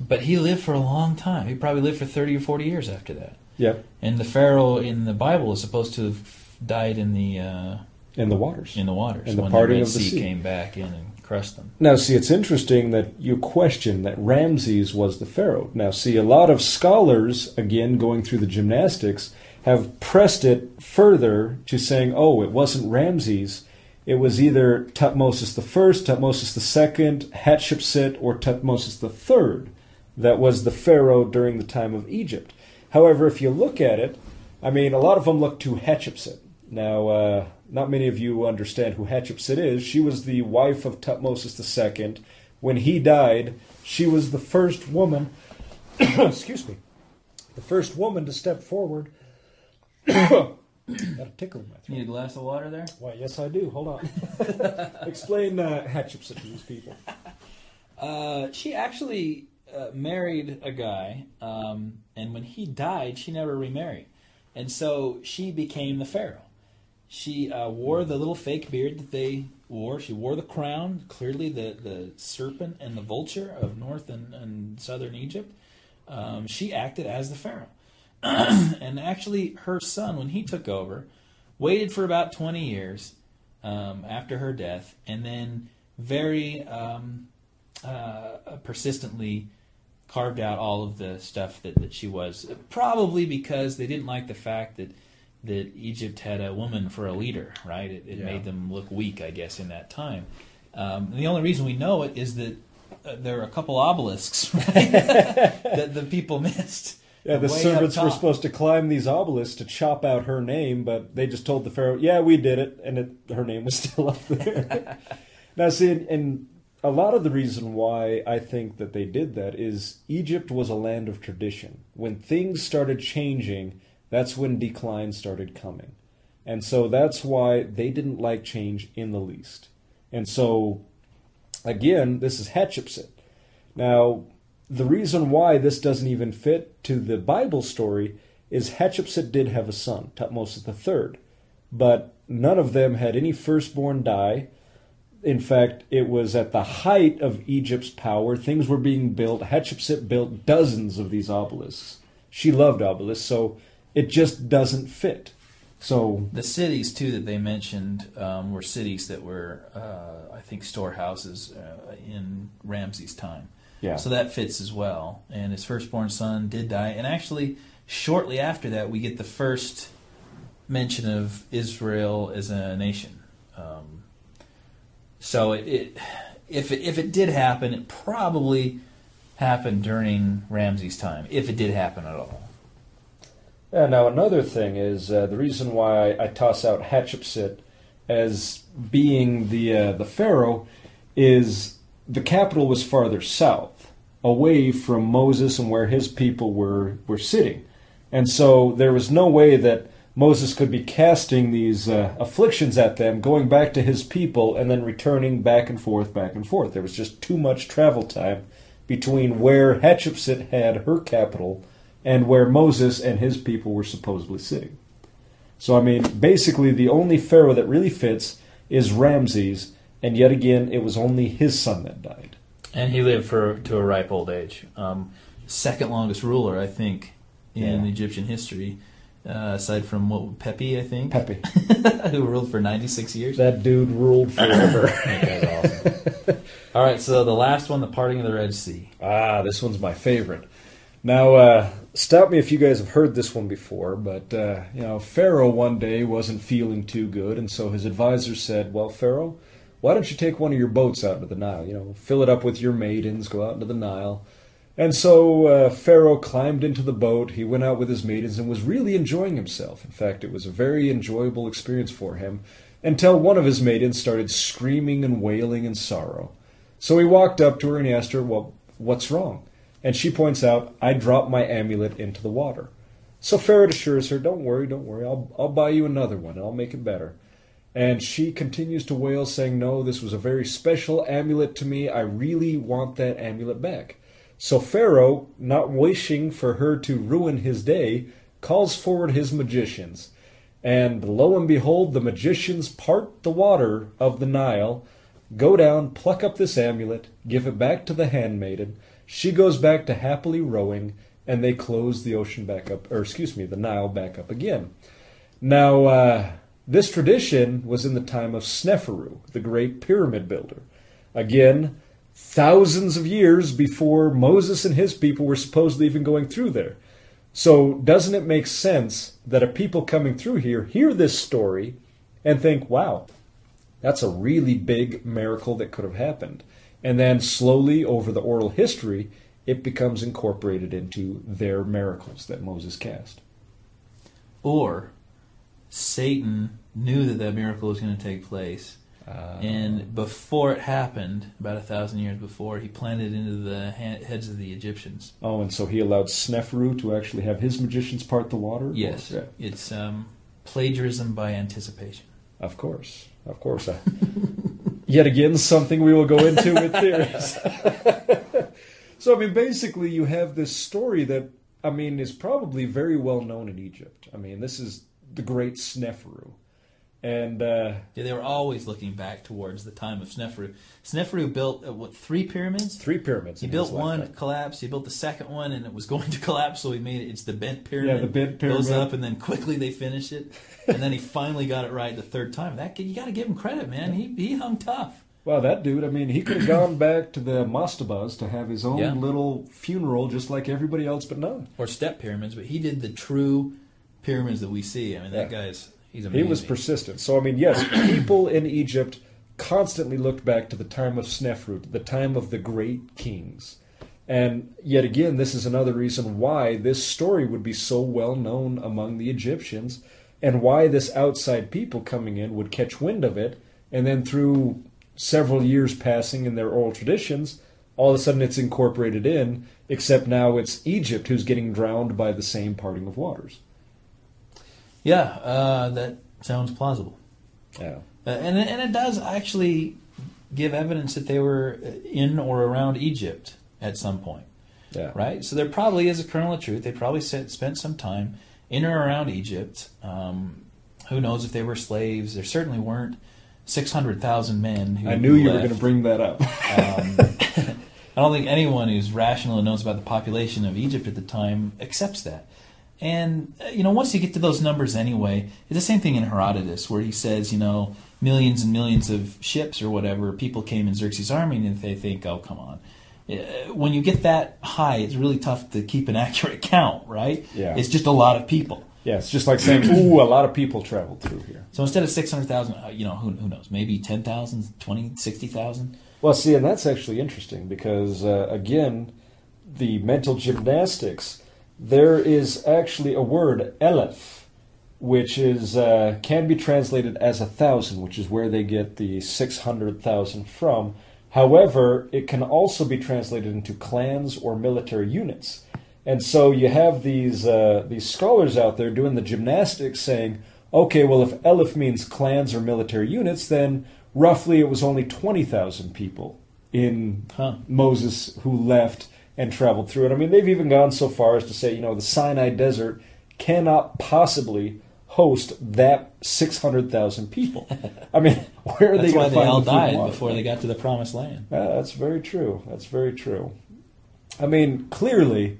but he lived for a long time. He probably lived for thirty or forty years after that. Yep. And the Pharaoh in the Bible is supposed to have died in the... Uh, in the waters. In the waters. And the parting of the sea came back in and crushed them. Now, see, it's interesting that you question that Ramses was the Pharaoh. Now, see, a lot of scholars, again, going through the gymnastics, have pressed it further to saying, oh, it wasn't Ramses. It was either Thutmose the First, Thutmose the Second, Hatshepsut, or Thutmose the Third that was the Pharaoh during the time of Egypt. However, if you look at it, I mean, a lot of them look to Hatshepsut. Now, uh, not many of you understand who Hatshepsut is. She was the wife of Thutmose the Second. When he died, she was the first woman, excuse me, the first woman to step forward. Got a tickle in my throat. You need a glass of water there? Why, yes, I do. Hold on. Explain uh, Hatshepsut to these people. Uh, she actually uh, married a guy, um, and when he died, she never remarried. And so she became the pharaoh. She uh, wore the little fake beard that they wore. She wore the crown, clearly the, the serpent and the vulture of north and, and southern Egypt. Um, she acted as the pharaoh. And actually, her son, when he took over, waited for about twenty years um, after her death, and then very um, uh, persistently carved out all of the stuff that, that she was, probably because they didn't like the fact that that Egypt had a woman for a leader, right? It, it yeah. made them look weak, I guess, in that time. Um, and the only reason we know it is that uh, there are a couple obelisks, right? that the people missed. Yeah, the servants were supposed to climb these obelisks to chop out her name, but they just told the pharaoh, yeah, we did it, and it, her name was still up there. Now, see, and, and a lot of the reason why I think that they did that is Egypt was a land of tradition. When things started changing, that's when decline started coming. And so that's why they didn't like change in the least. And so, again, this is Hatshepsut. Now, the reason why this doesn't even fit to the Bible story is Hatshepsut did have a son, Thutmose the Third, but none of them had any firstborn die. In fact, it was at the height of Egypt's power. Things were being built. Hatshepsut built dozens of these obelisks. She loved obelisks, so it just doesn't fit. So the cities, too, that they mentioned um, were cities that were, uh, I think, storehouses uh, in Ramses' time. Yeah. So that fits as well. And his firstborn son did die. And actually, shortly after that, we get the first mention of Israel as a nation. Um, so it, it, if it, if it did happen, it probably happened during Ramses' time, if it did happen at all. Yeah, now, another thing is uh, the reason why I, I toss out Hatshepsut as being the uh, the pharaoh is the capital was farther south, away from Moses and where his people were, were sitting. And so there was no way that Moses could be casting these uh, afflictions at them, going back to his people, and then returning back and forth, back and forth. There was just too much travel time between where Hatshepsut had her capital and where Moses and his people were supposedly sitting. So, I mean, basically the only pharaoh that really fits is Ramses, and yet again, it was only his son that died. And he lived for to a ripe old age. Um, second longest ruler, I think, in yeah. Egyptian history, uh, aside from what, Pepi, I think? Pepi. Who ruled for ninety-six years. That dude ruled forever. That guy's awesome. All right, so the last one, the parting of the Red Sea. Ah, this one's my favorite. Now, uh, stop me if you guys have heard this one before, but, uh, you know, Pharaoh one day wasn't feeling too good, and so his advisor said, well, Pharaoh, why don't you take one of your boats out into the Nile? You know, fill it up with your maidens, go out into the Nile. And so uh, Pharaoh climbed into the boat. He went out with his maidens and was really enjoying himself. In fact, it was a very enjoyable experience for him until one of his maidens started screaming and wailing in sorrow. So he walked up to her and he asked her, well, what's wrong? And she points out, I dropped my amulet into the water. So Pharaoh assures her, don't worry, don't worry. I'll, I'll buy you another one. I'll make it better. And she continues to wail, saying, no, this was a very special amulet to me. I really want that amulet back. So Pharaoh, not wishing for her to ruin his day, calls forward his magicians. And lo and behold, the magicians part the water of the Nile, go down, pluck up this amulet, give it back to the handmaiden. She goes back to happily rowing, and they close the ocean back up, or excuse me, the Nile back up again. Now, uh, this tradition was in the time of Sneferu, the great pyramid builder. Again, thousands of years before Moses and his people were supposedly even going through there. So doesn't it make sense that a people coming through here hear this story and think, wow, that's a really big miracle that could have happened. And then slowly over the oral history, it becomes incorporated into their miracles that Moses cast. Or Satan knew that that miracle was going to take place. Uh, and before it happened, about a thousand years before, he planted into the heads of the Egyptians. Oh, and so he allowed Sneferu to actually have his magicians part the water? Yes. Yeah. It's um, plagiarism by anticipation. Of course. Of course. Uh, yet again, something we will go into with theories. So, I mean, basically you have this story that, I mean, is probably very well known in Egypt. I mean, this is the great Sneferu. And uh, yeah, they were always looking back towards the time of Sneferu. Sneferu built, uh, what, three pyramids? Three pyramids. He built one, it collapsed. He built the second one, and it was going to collapse, so he made it. It's the bent pyramid. Yeah, the bent pyramid. Goes up, and then quickly they finish it. And then he finally got it right the third time. That you got to give him credit, man. Yeah. He he hung tough. Well, that dude, I mean, he could have gone back to the mastabas to have his own yeah. little funeral just like everybody else, but none. Or step pyramids, but he did the true pyramids that we see. I mean, that yeah. guy's... He was persistent. So, I mean, yes, people in Egypt constantly looked back to the time of Sneferu, the time of the great kings. And yet again, this is another reason why this story would be so well known among the Egyptians and why this outside people coming in would catch wind of it. And then through several years passing in their oral traditions, all of a sudden it's incorporated in, except now it's Egypt who's getting drowned by the same parting of waters. Yeah, uh, that sounds plausible. Yeah, uh, and and it does actually give evidence that they were in or around Egypt at some point. Yeah, right. So there probably is a kernel of truth. They probably spent some time in or around Egypt. Um, who knows if they were slaves? There certainly weren't six hundred thousand men. Who I knew left. You were going to bring that up. um, I don't think anyone who's rational and knows about the population of Egypt at the time accepts that. And, you know, once you get to those numbers anyway, it's the same thing in Herodotus where he says, you know, millions and millions of ships or whatever, people came in Xerxes' army and they think, oh, come on. When you get that high, it's really tough to keep an accurate count, right? Yeah. It's just a lot of people. Yeah, it's just like saying, ooh, a lot of people traveled through here. So instead of six hundred thousand, you know, who, who knows, maybe ten thousand, twenty, sixty thousand? Well, see, and that's actually interesting because, uh, again, the mental gymnastics... There is actually a word, elef, which is uh, can be translated as a thousand, which is where they get the six hundred thousand from. However, it can also be translated into clans or military units. And so you have these uh, these scholars out there doing the gymnastics saying, okay, well, if elef means clans or military units, then roughly it was only twenty thousand people in huh. Moses who left and traveled through it. I mean, they've even gone so far as to say, you know, the Sinai Desert cannot possibly host that six hundred thousand people. I mean, where are they going to find the food? That's why they all died before they got to the Promised Land. Yeah, that's very true. That's very true. I mean, clearly,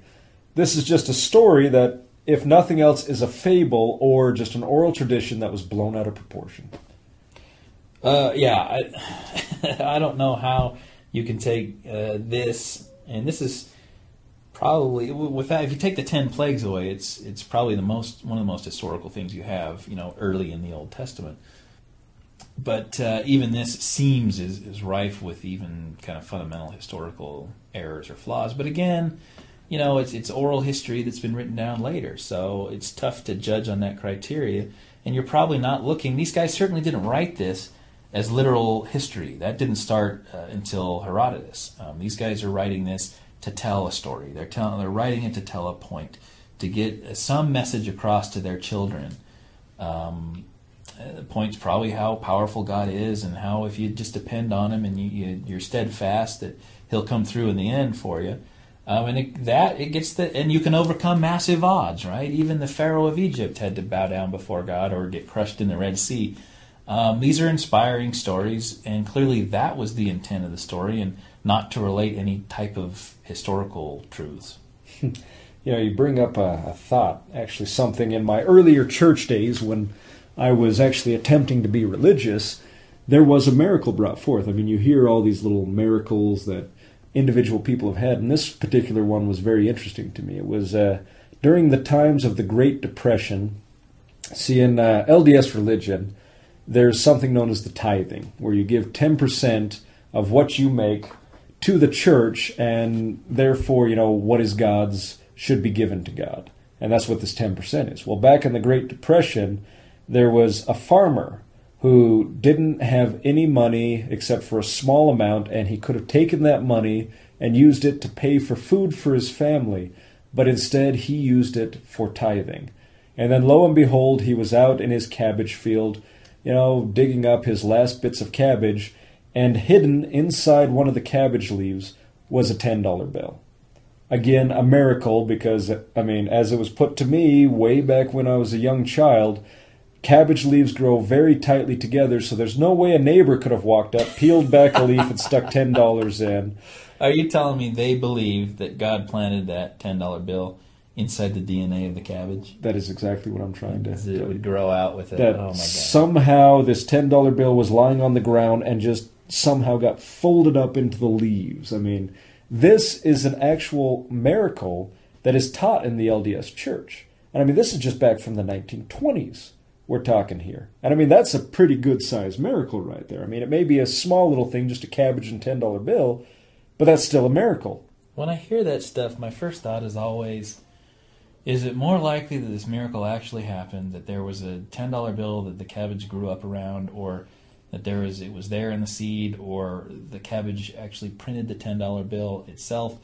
this is just a story that, if nothing else, is a fable or just an oral tradition that was blown out of proportion. Uh, yeah, I, I don't know how you can take uh, this... And this is probably, with that, if you take the ten plagues away, it's it's probably the most one of the most historical things you have, you know, early in the Old Testament. But uh, even this seems is, is rife with even kind of fundamental historical errors or flaws. But again, you know, it's it's oral history that's been written down later, so it's tough to judge on that criteria. And you're probably not looking. These guys certainly didn't write this as literal history. That didn't start uh, until Herodotus. Um, these guys are writing this to tell a story. They're telling, they're writing it to tell a point, to get some message across to their children. Um, the point's probably how powerful God is and how if you just depend on Him and you, you, you're steadfast that He'll come through in the end for you. Um, and it, that it gets the and you can overcome massive odds, right? Even the Pharaoh of Egypt had to bow down before God or get crushed in the Red Sea. Um, these are inspiring stories, and clearly that was the intent of the story, and not to relate any type of historical truths. You know, you bring up a, a thought, actually something in my earlier church days when I was actually attempting to be religious, there was a miracle brought forth. I mean, you hear all these little miracles that individual people have had, and this particular one was very interesting to me. It was uh, during the times of the Great Depression, see, in uh, L D S religion, there's something known as the tithing, where you give ten percent of what you make to the church, and therefore, you know, what is God's should be given to God. And that's what this ten percent is. Well, back in the Great Depression, there was a farmer who didn't have any money except for a small amount, and he could have taken that money and used it to pay for food for his family, but instead he used it for tithing. And then lo and behold, he was out in his cabbage field, you know, digging up his last bits of cabbage, and hidden inside one of the cabbage leaves was a ten dollar bill. Again, a miracle, because, I mean, as it was put to me way back when I was a young child, cabbage leaves grow very tightly together, so there's no way a neighbor could have walked up, peeled back a leaf, and stuck ten dollars in. Are you telling me they believe that God planted that ten dollar bill inside the D N A of the cabbage? That is exactly what I'm trying to do. It would grow out with it. That oh my God. Somehow this ten dollar bill was lying on the ground and just somehow got folded up into the leaves. I mean, this is an actual miracle that is taught in the L D S church. And I mean, this is just back from the nineteen twenties. We're talking here. And I mean, that's a pretty good-sized miracle right there. I mean, it may be a small little thing, just a cabbage and ten dollar bill, but that's still a miracle. When I hear that stuff, my first thought is always, is it more likely that this miracle actually happened, that there was a ten dollar bill that the cabbage grew up around, or that there is it was there in the seed, or the cabbage actually printed the ten dollar bill itself?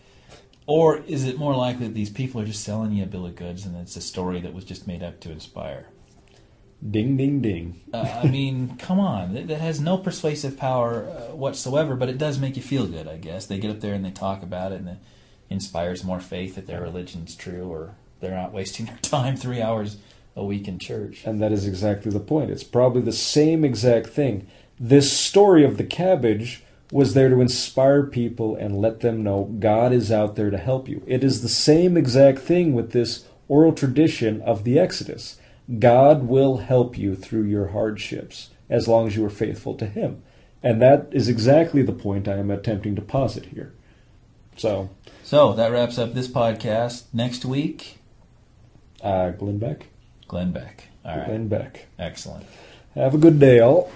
Or is it more likely that these people are just selling you a bill of goods and it's a story that was just made up to inspire? Ding, ding, ding. uh, I mean, come on. That has no persuasive power uh, whatsoever, but it does make you feel good, I guess. They get up there and they talk about it, and it inspires more faith that their religion's true, or they're not wasting their time three hours a week in church. And that is exactly the point. It's probably the same exact thing. This story of the cabbage was there to inspire people and let them know God is out there to help you. It is the same exact thing with this oral tradition of the Exodus. God will help you through your hardships as long as you are faithful to Him. And that is exactly the point I am attempting to posit here. So so that wraps up this podcast. Next week? Uh, Glenn Beck. Glenn Beck. All right. Glenn Beck. Excellent. Have a good day, all.